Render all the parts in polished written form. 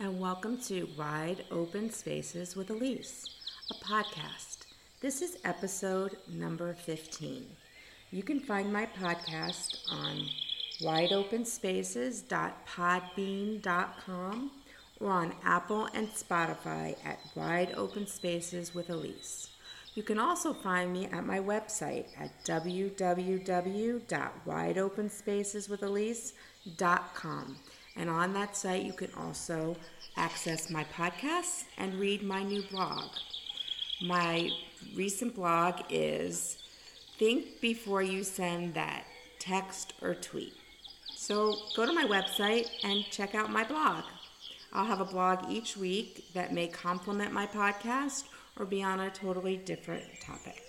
and welcome to Wide Open Spaces with Elise, a podcast. This is episode number 15. You can find my podcast on wideopenspaces.podbean.com or on Apple and Spotify at Wide Open Spaces with Elise. You can also find me at my website at www.wideopenspaceswithelise.com. And on that site, you can also access my podcasts and read my new blog. My recent blog is Think Before You Send That Text or Tweet. So go to my website and check out my blog. I'll have a blog each week that may complement my podcast or be on a totally different topic.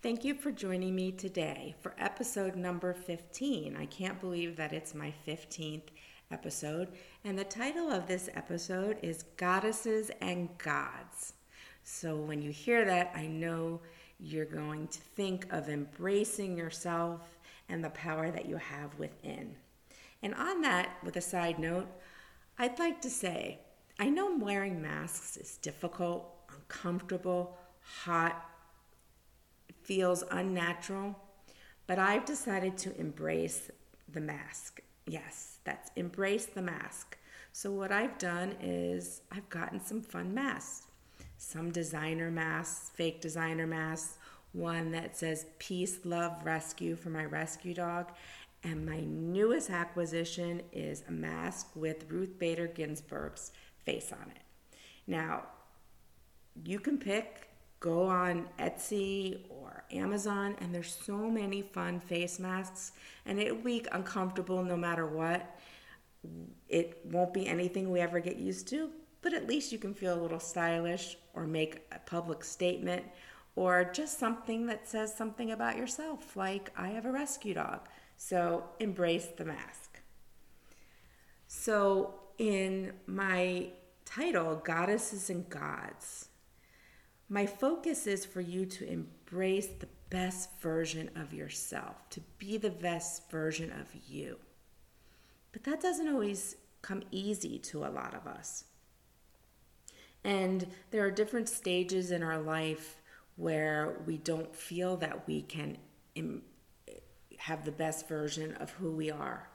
Thank you for joining me today for episode number 15. I can't believe that it's my 15th episode, and the title of this episode is Goddesses and Gods. So when you hear that, I know you're going to think of embracing yourself and the power that you have within. And on that, with a side note, I'd like to say, I know wearing masks is difficult, uncomfortable, hot, feels unnatural, but I've decided to embrace the mask. Yes, that's embrace the mask. So what I've done is I've gotten some fun masks. Some designer masks, fake designer masks, one that says peace, love, rescue for my rescue dog. And my newest acquisition is a mask with Ruth Bader Ginsburg's face on it. Now, you can pick, go on Etsy or Amazon, and there's so many fun face masks, and it'll be uncomfortable no matter what. It won't be anything we ever get used to, but at least you can feel a little stylish or make a public statement or just something that says something about yourself, like, I have a rescue dog. So embrace the mask. So in my title, Goddesses and Gods, my focus is for you to embrace the best version of yourself, to be the best version of you. But that doesn't always come easy to a lot of us. And there are different stages in our life where we don't feel that we can have the best version of who we are.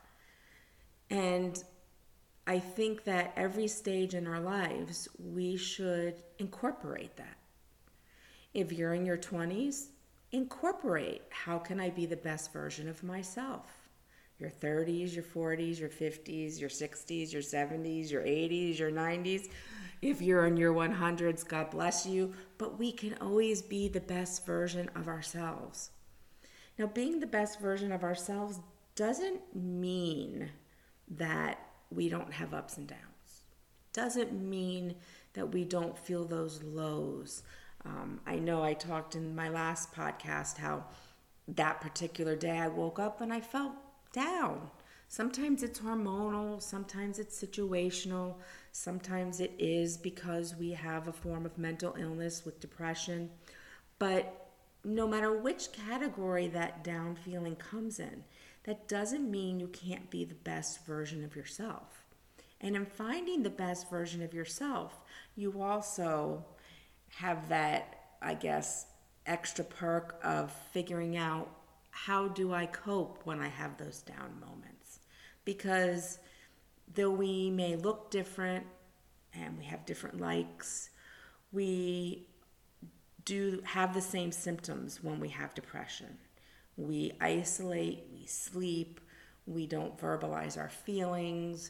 And I think that every stage in our lives, we should incorporate that. If you're in your 20s, incorporate how can I be the best version of myself? Your 30s, your 40s, your 50s, your 60s, your 70s, your 80s, your 90s. If you're in your 100s, God bless you. But we can always be the best version of ourselves. Now, being the best version of ourselves doesn't mean that we don't have ups and downs. Doesn't mean that we don't feel those lows. I know I talked in my last podcast how that particular day I woke up and I felt down. Sometimes it's hormonal, sometimes it's situational, sometimes it is because we have a form of mental illness with depression. But no matter which category that down feeling comes in, that doesn't mean you can't be the best version of yourself. And in finding the best version of yourself, you also have that, I guess, extra perk of figuring out how do I cope when I have those down moments. Because though we may look different and we have different likes, we do have the same symptoms when we have depression. We isolate, we sleep, we don't verbalize our feelings,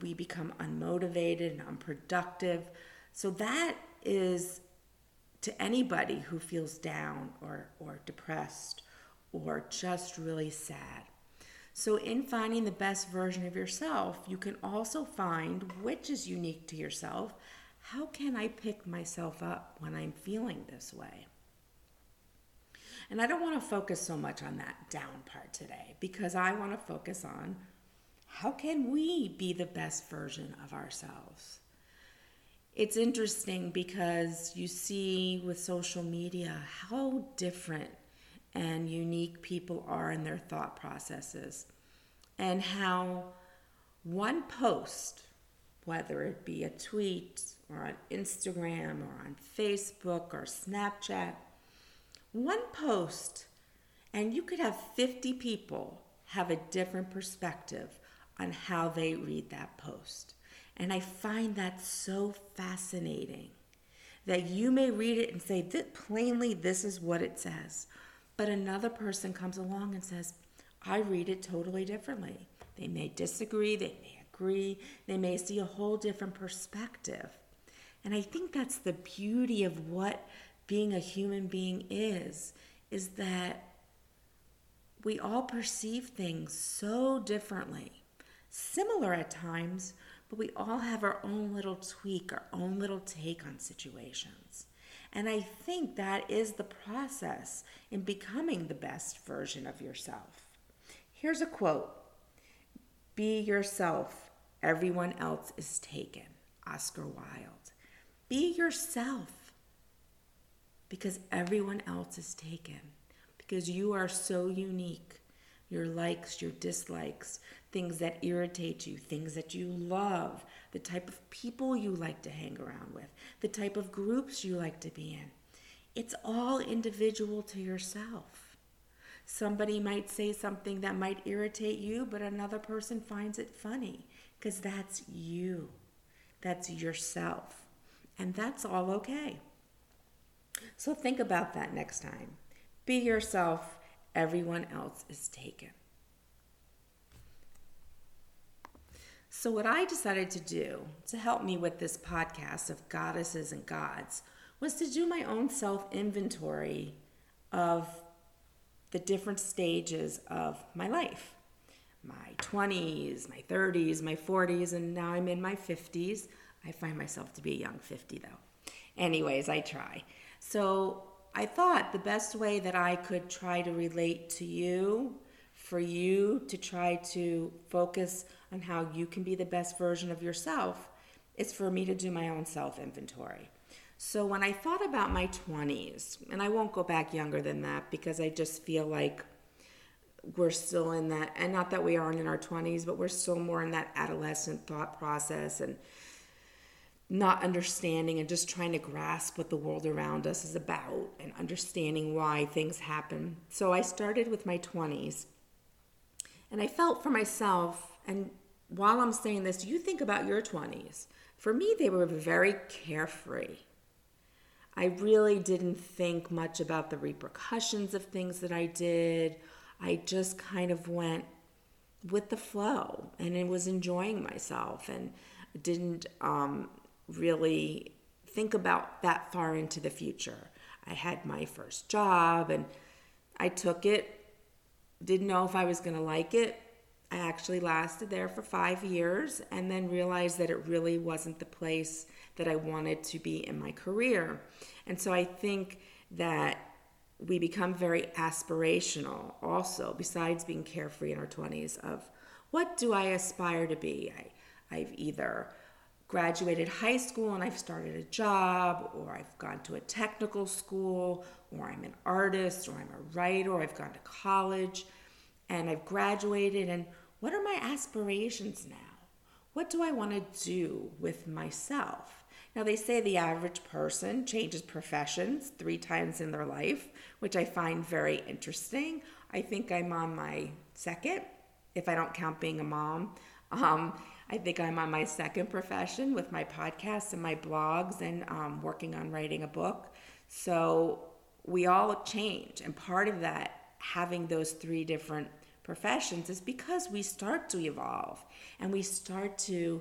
we become unmotivated and unproductive. So that is to anybody who feels down or depressed or just really sad. So in finding the best version of yourself, you can also find which is unique to yourself. How can I pick myself up when I'm feeling this way? And I don't want to focus so much on that down part today because I want to focus on how can we be the best version of ourselves? It's interesting because you see with social media how different and unique people are in their thought processes and how one post, whether it be a tweet or on Instagram or on Facebook or Snapchat, one post, and you could have 50 people have a different perspective on how they read that post. And I find that so fascinating that you may read it and say, plainly, this is what it says. But another person comes along and says, I read it totally differently. They may disagree, they may agree, they may see a whole different perspective. And I think that's the beauty of what being a human being is that we all perceive things so differently. Similar at times, but we all have our own little tweak, our own little take on situations. And I think that is the process in becoming the best version of yourself. Here's a quote. Be yourself. Everyone else is taken. Oscar Wilde. Be yourself because everyone else is taken. Because you are so unique. Your likes, your dislikes, things that irritate you, things that you love, the type of people you like to hang around with, the type of groups you like to be in. It's all individual to yourself. Somebody might say something that might irritate you, but another person finds it funny because that's you. That's yourself. And that's all okay. So think about that next time. Be yourself. Everyone else is taken. So what I decided to do to help me with this podcast of goddesses and gods was to do my own self-inventory of the different stages of my life. My 20s, my 30s, my 40s, and now I'm in my 50s. I find myself to be a young 50 though. Anyways, I try. So I thought the best way that I could try to relate to you, for you to try to focus on how you can be the best version of yourself, is for me to do my own self-inventory. So when I thought about my 20s, and I won't go back younger than that because I just feel like we're still in that, and not that we aren't in our 20s, but we're still more in that adolescent thought process and not understanding and just trying to grasp what the world around us is about and understanding why things happen. So I started with my 20s and I felt for myself, and while I'm saying this, you think about your 20s. For me, they were very carefree. I really didn't think much about the repercussions of things that I did. I just kind of went with the flow and I was enjoying myself and didn't really think about that far into the future. I had my first job and I took it, didn't know if I was going to like it. I actually lasted there for 5 years and then realized that it really wasn't the place that I wanted to be in my career. And so I think that we become very aspirational also, besides being carefree in our 20s, of what do I aspire to be? I've either graduated high school and I've started a job, or I've gone to a technical school, or I'm an artist, or I'm a writer, or I've gone to college and I've graduated, and what are my aspirations now? What do I want to do with myself? Now they say the average person changes professions 3 times in their life, which I find very interesting. I think I'm on my second, if I don't count being a mom. I think I'm on my second profession with my podcasts and my blogs and working on writing a book. So we all change. And part of that, having those 3 different professions, is because we start to evolve and we start to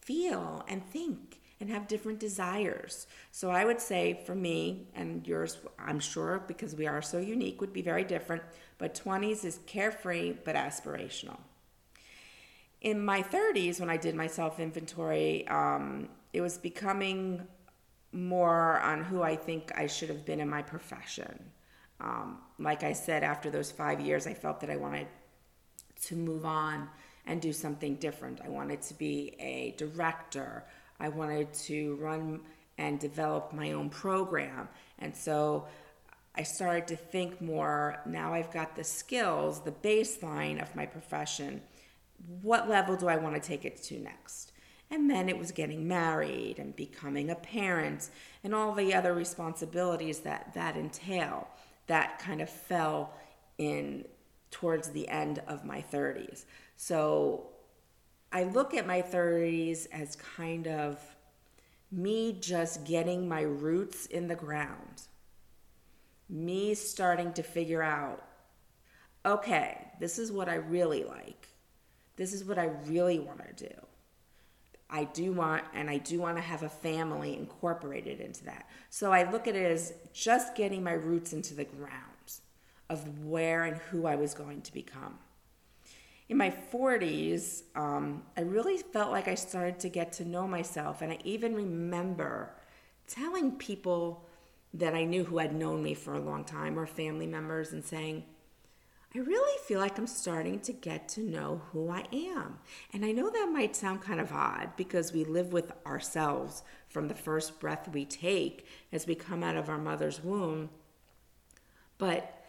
feel and think and have different desires. So I would say for me, and yours, I'm sure, because we are so unique, would be very different. But 20s is carefree but aspirational. In my 30s, when I did my self-inventory, it was becoming more on who I think I should have been in my profession. Like I said, after those 5 years, I felt that I wanted to move on and do something different. I wanted to be a director. I wanted to run and develop my own program. And so I started to think more, now I've got the skills, the baseline of my profession. what level do I want to take it to next? And then it was getting married and becoming a parent and all the other responsibilities that entail that kind of fell in towards the end of my 30s. So I look at my 30s as kind of me just getting my roots in the ground, me starting to figure out, okay, this is what I really like. This is what I really want to do. I do want to have a family incorporated into that. So I look at it as just getting my roots into the ground of where and who I was going to become. In my 40s, I really felt like I started to get to know myself, and I even remember telling people that I knew who had known me for a long time or family members and saying, I really feel like I'm starting to get to know who I am. And I know that might sound kind of odd because we live with ourselves from the first breath we take as we come out of our mother's womb. But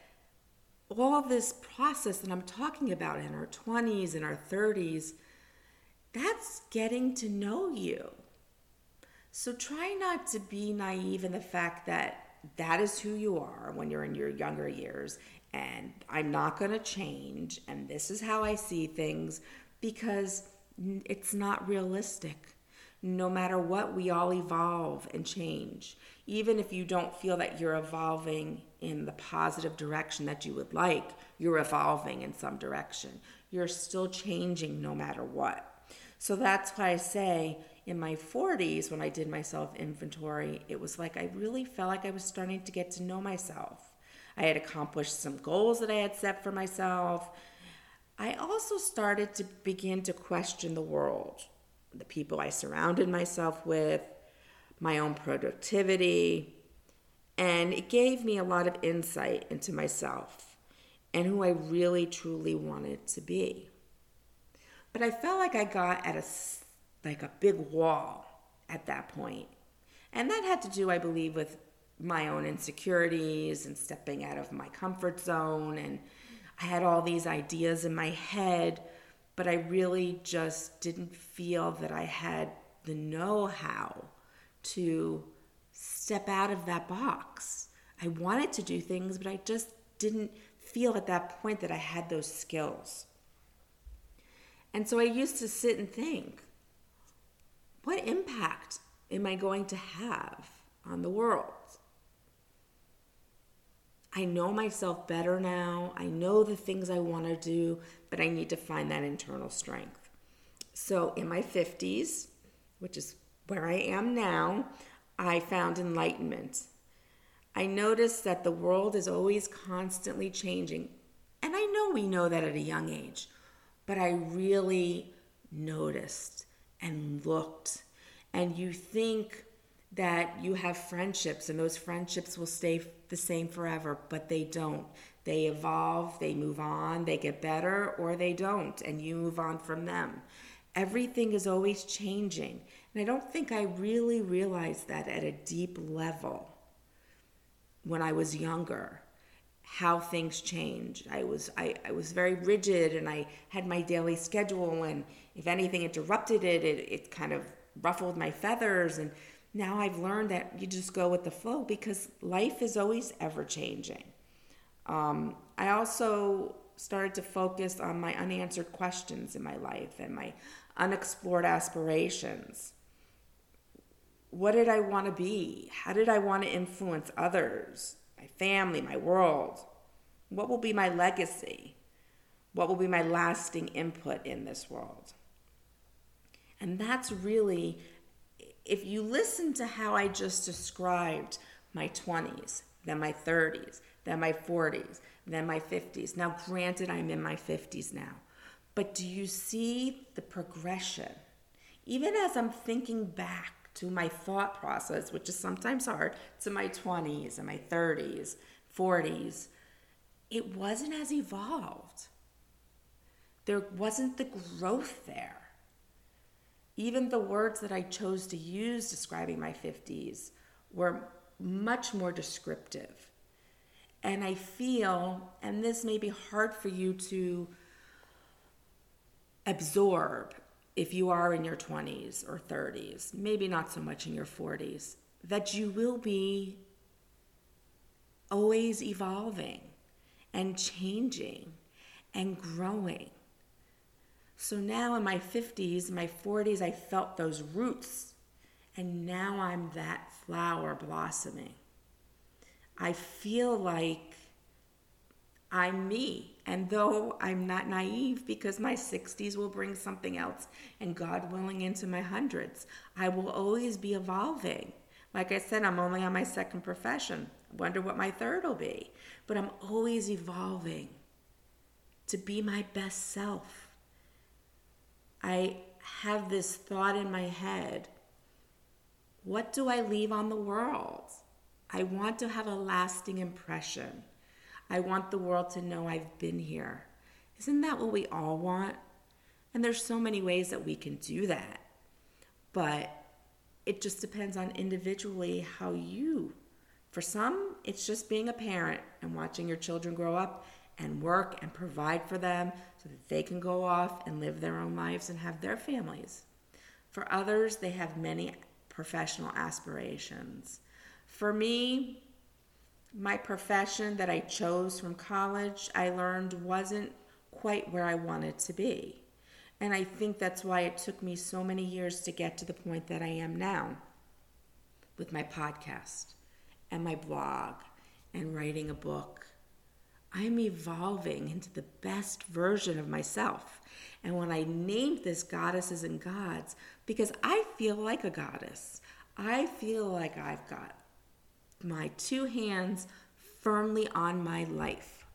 all this process that I'm talking about in our 20s and our 30s, that's getting to know you. So try not to be naive in the fact that that is who you are when you're in your younger years, and I'm not going to change, and this is how I see things, because it's not realistic. No matter what, we all evolve and change. Even if you don't feel that you're evolving in the positive direction that you would like, you're evolving in some direction. You're still changing no matter what. So that's why I say in my 40s, when I did my self-inventory, it was like I really felt like I was starting to get to know myself. I had accomplished some goals that I had set for myself. I also started to begin to question the world, the people I surrounded myself with, my own productivity, and it gave me a lot of insight into myself and who I really truly wanted to be. But I felt like I got at a big wall at that point. And that had to do, I believe, with my own insecurities and stepping out of my comfort zone. And I had all these ideas in my head, but I really just didn't feel that I had the know-how to step out of that box. I wanted to do things, but I just didn't feel at that point that I had those skills. And so I used to sit and think, what impact am I going to have on the world? I know myself better now. I know the things I want to do, but I need to find that internal strength. So in my 50s, which is where I am now, I found enlightenment. I noticed that the world is always constantly changing. And I know we know that at a young age, but I really noticed and looked. And you think that you have friendships and those friendships will stay the same forever, but they don't. They evolve, they move on, they get better, or they don't, and you move on from them. Everything is always changing. And I don't think I really realized that at a deep level when I was younger, how things changed. I was very rigid, and I had my daily schedule, and if anything interrupted it kind of ruffled my feathers. And now I've learned that you just go with the flow because life is always ever-changing. I also started to focus on my unanswered questions in my life and my unexplored aspirations. What did I want to be? How did I want to influence others, my family, my world? What will be my legacy? What will be my lasting input in this world? And that's really... if you listen to how I just described my 20s, then my 30s, then my 40s, then my 50s. Now, granted, I'm in my 50s now, but do you see the progression? Even as I'm thinking back to my thought process, which is sometimes hard, to my 20s and my 30s, 40s, it wasn't as evolved. There wasn't the growth there. Even the words that I chose to use describing my 50s were much more descriptive. And I feel, and this may be hard for you to absorb if you are in your 20s or 30s, maybe not so much in your 40s, that you will be always evolving and changing and growing. So now in my 50s, my 40s, I felt those roots, and now I'm that flower blossoming. I feel like I'm me, and though I'm not naive, because my 60s will bring something else, and God willing, into my 100s, I will always be evolving. Like I said, I'm only on my second profession. Wonder what my third will be. But I'm always evolving to be my best self. I have this thought in my head, what do I leave on the world? I want to have a lasting impression. I want the world to know I've been here. Isn't that what we all want? And there's so many ways that we can do that. But it just depends on individually how you, for some, it's just being a parent and watching your children grow up and work and provide for them so that they can go off and live their own lives and have their families. For others, they have many professional aspirations. For me, my profession that I chose from college, I learned wasn't quite where I wanted to be. And I think that's why it took me so many years to get to the point that I am now with my podcast and my blog and writing a book. I'm evolving into the best version of myself. And when I named this Goddesses and Gods, because I feel like a goddess, I feel like I've got my two hands firmly on my life,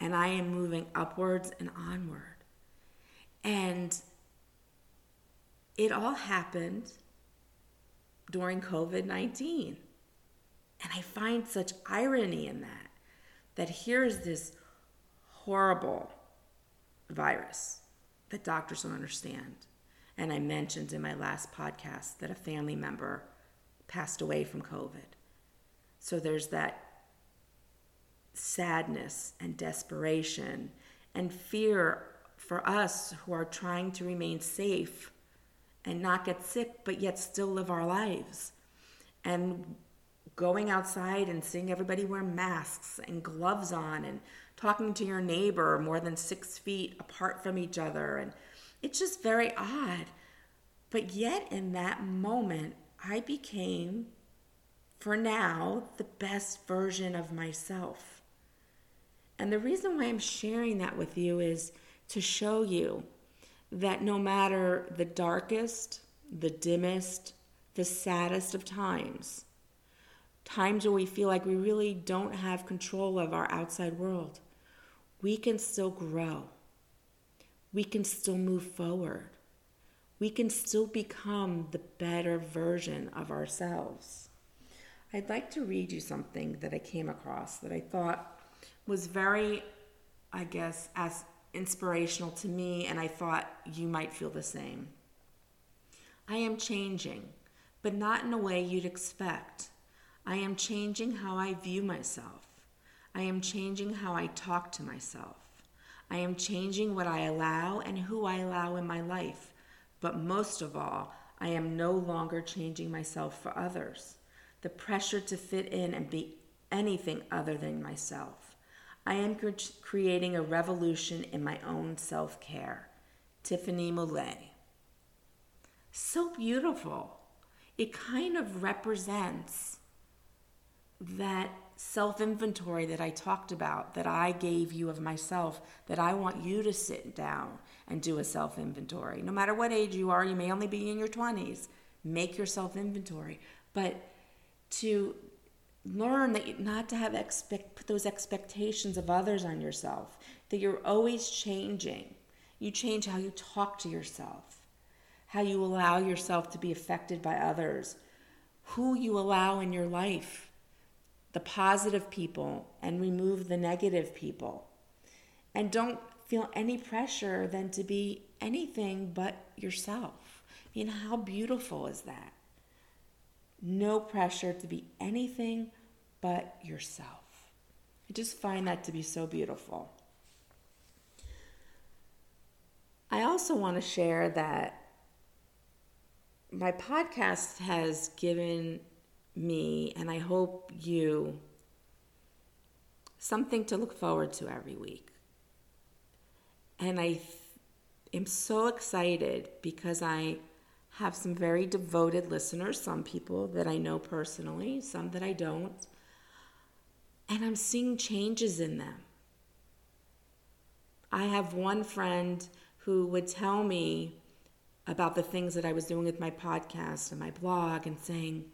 and I am moving upwards and onward. And it all happened during COVID-19. And I find such irony in that here is this horrible virus that doctors don't understand. And I mentioned in my last podcast that a family member passed away from COVID. So there's that sadness and desperation and fear for us who are trying to remain safe and not get sick, but yet still live our lives. And going outside and seeing everybody wear masks and gloves on and talking to your neighbor more than 6 feet apart from each other. And it's just very odd. But yet in that moment, I became, for now, the best version of myself. And the reason why I'm sharing that with you is to show you that no matter the darkest, the dimmest, the saddest of times, times where we feel like we really don't have control of our outside world, we can still grow. We can still move forward. We can still become the better version of ourselves. I'd like to read you something that I came across that I thought was very, I guess, as inspirational to me, and I thought you might feel the same. I am changing, but not in a way you'd expect. I am changing how I view myself. I am changing how I talk to myself. I am changing what I allow and who I allow in my life. But most of all, I am no longer changing myself for others. The pressure to fit in and be anything other than myself. I am creating a revolution in my own self-care. Tiffany Mollet. So beautiful. It kind of represents that self-inventory that I talked about, that I gave you of myself, that I want you to sit down and do a self-inventory. No matter what age you are, you may only be in your 20s. Make your self-inventory. But to learn that not to have put those expectations of others on yourself, that you're always changing. You change how you talk to yourself, how you allow yourself to be affected by others, who you allow in your life, the positive people, and remove the negative people. And don't feel any pressure than to be anything but yourself. I mean, how beautiful is that? No pressure to be anything but yourself. I just find that to be so beautiful. I also want to share that my podcast has given me, and I hope you, something to look forward to every week. And I am so excited because I have some very devoted listeners, some people that I know personally, some that I don't. And I'm seeing changes in them. I have one friend who would tell me about the things that I was doing with my podcast and my blog and saying,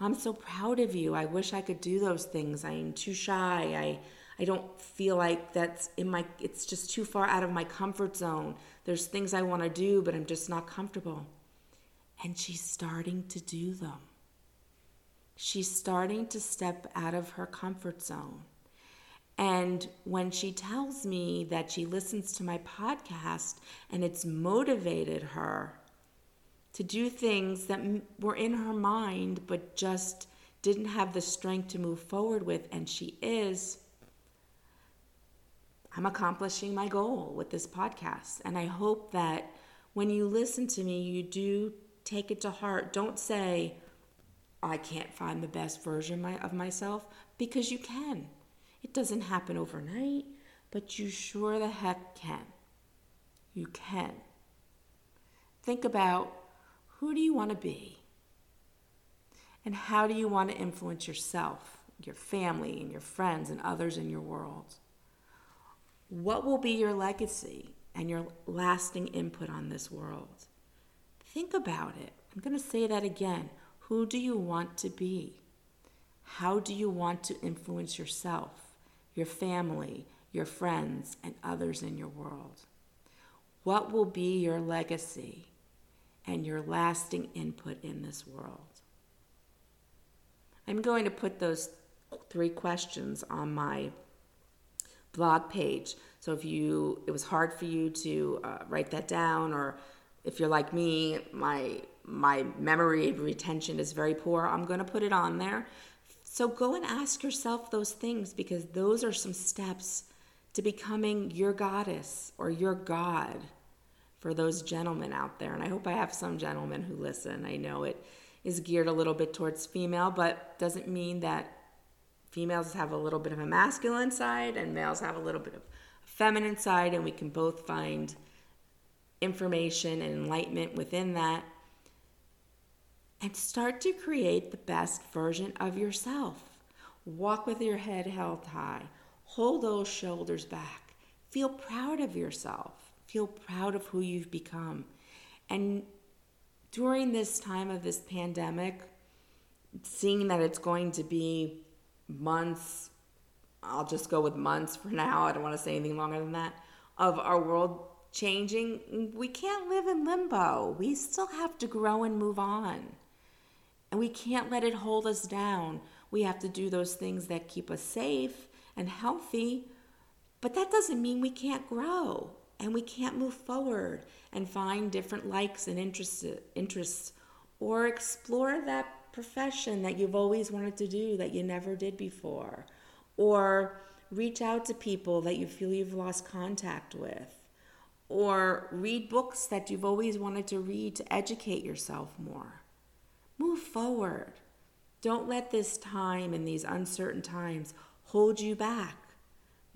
I'm so proud of you. I wish I could do those things. I'm too shy. I don't feel like that's in my, it's just too far out of my comfort zone. There's things I want to do, but I'm just not comfortable. And she's starting to do them. She's starting to step out of her comfort zone. And when she tells me that she listens to my podcast and it's motivated her to do things that were in her mind but just didn't have the strength to move forward with, and she is, I'm accomplishing my goal with this podcast. And I hope that when you listen to me, you do take it to heart. Don't say, I can't find the best version of myself, because you can. It doesn't happen overnight, but you sure the heck can. You can. Think about, who do you want to be? And how do you want to influence yourself, your family, and your friends, and others in your world? What will be your legacy and your lasting input on this world? Think about it. I'm going to say that again. Who do you want to be? How do you want to influence yourself, your family, your friends, and others in your world? What will be your legacy and your lasting input in this world? I'm going to put those 3 questions on my blog page. So if it was hard for you to write that down, or if you're like me, my memory retention is very poor, I'm going to put it on there. So go and ask yourself those things, because those are some steps to becoming your goddess or your god for those gentlemen out there. And I hope I have some gentlemen who listen. I know it is geared a little bit towards female, but doesn't mean that females have a little bit of a masculine side and males have a little bit of a feminine side, and we can both find information and enlightenment within that. And start to create the best version of yourself. Walk with your head held high. Hold those shoulders back. Feel proud of yourself. Feel proud of who you've become. And during this time of this pandemic, seeing that it's going to be months, I'll just go with months for now, I don't want to say anything longer than that, of our world changing, we can't live in limbo. We still have to grow and move on. And we can't let it hold us down. We have to do those things that keep us safe and healthy, but that doesn't mean we can't grow and we can't move forward and find different likes and interests, or explore that profession that you've always wanted to do that you never did before, or reach out to people that you feel you've lost contact with, or read books that you've always wanted to read to educate yourself more. Move forward. Don't let this time and these uncertain times hold you back.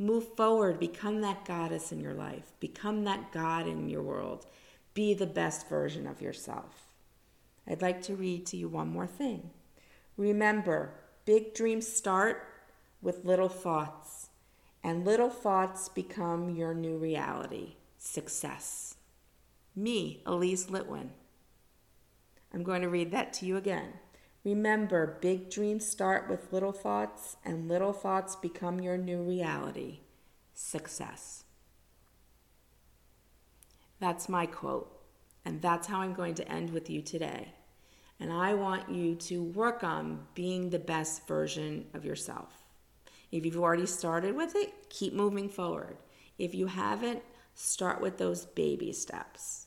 Move forward. Become that goddess in your life. Become that god in your world. Be the best version of yourself. I'd like to read to you one more thing. Remember, big dreams start with little thoughts, and little thoughts become your new reality. Success. Me, Elise Litwin. I'm going to read that to you again. Remember, big dreams start with little thoughts, and little thoughts become your new reality. Success. That's my quote, and that's how I'm going to end with you today. And I want you to work on being the best version of yourself. If you've already started with it, keep moving forward. If you haven't, start with those baby steps.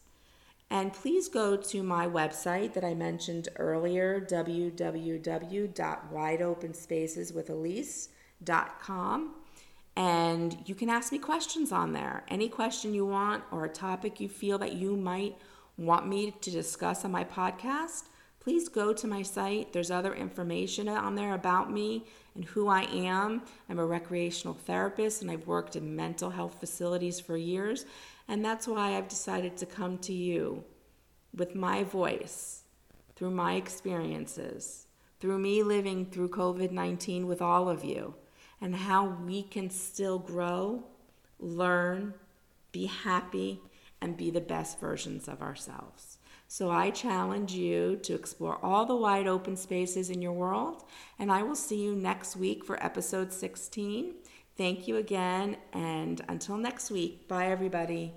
And please go to my website that I mentioned earlier, www.wideopenspaceswithelise.com, And you can ask me questions on there. Any question you want or a topic you feel that you might want me to discuss on my podcast, please go to my site. There's other information on there about me and who I am. I'm a recreational therapist, and I've worked in mental health facilities for years. And that's why I've decided to come to you with my voice, through my experiences, through me living through COVID-19 with all of you, and how we can still grow, learn, be happy, and be the best versions of ourselves. So I challenge you to explore all the wide open spaces in your world, and I will see you next week for episode 16. Thank you again, and until next week, bye everybody.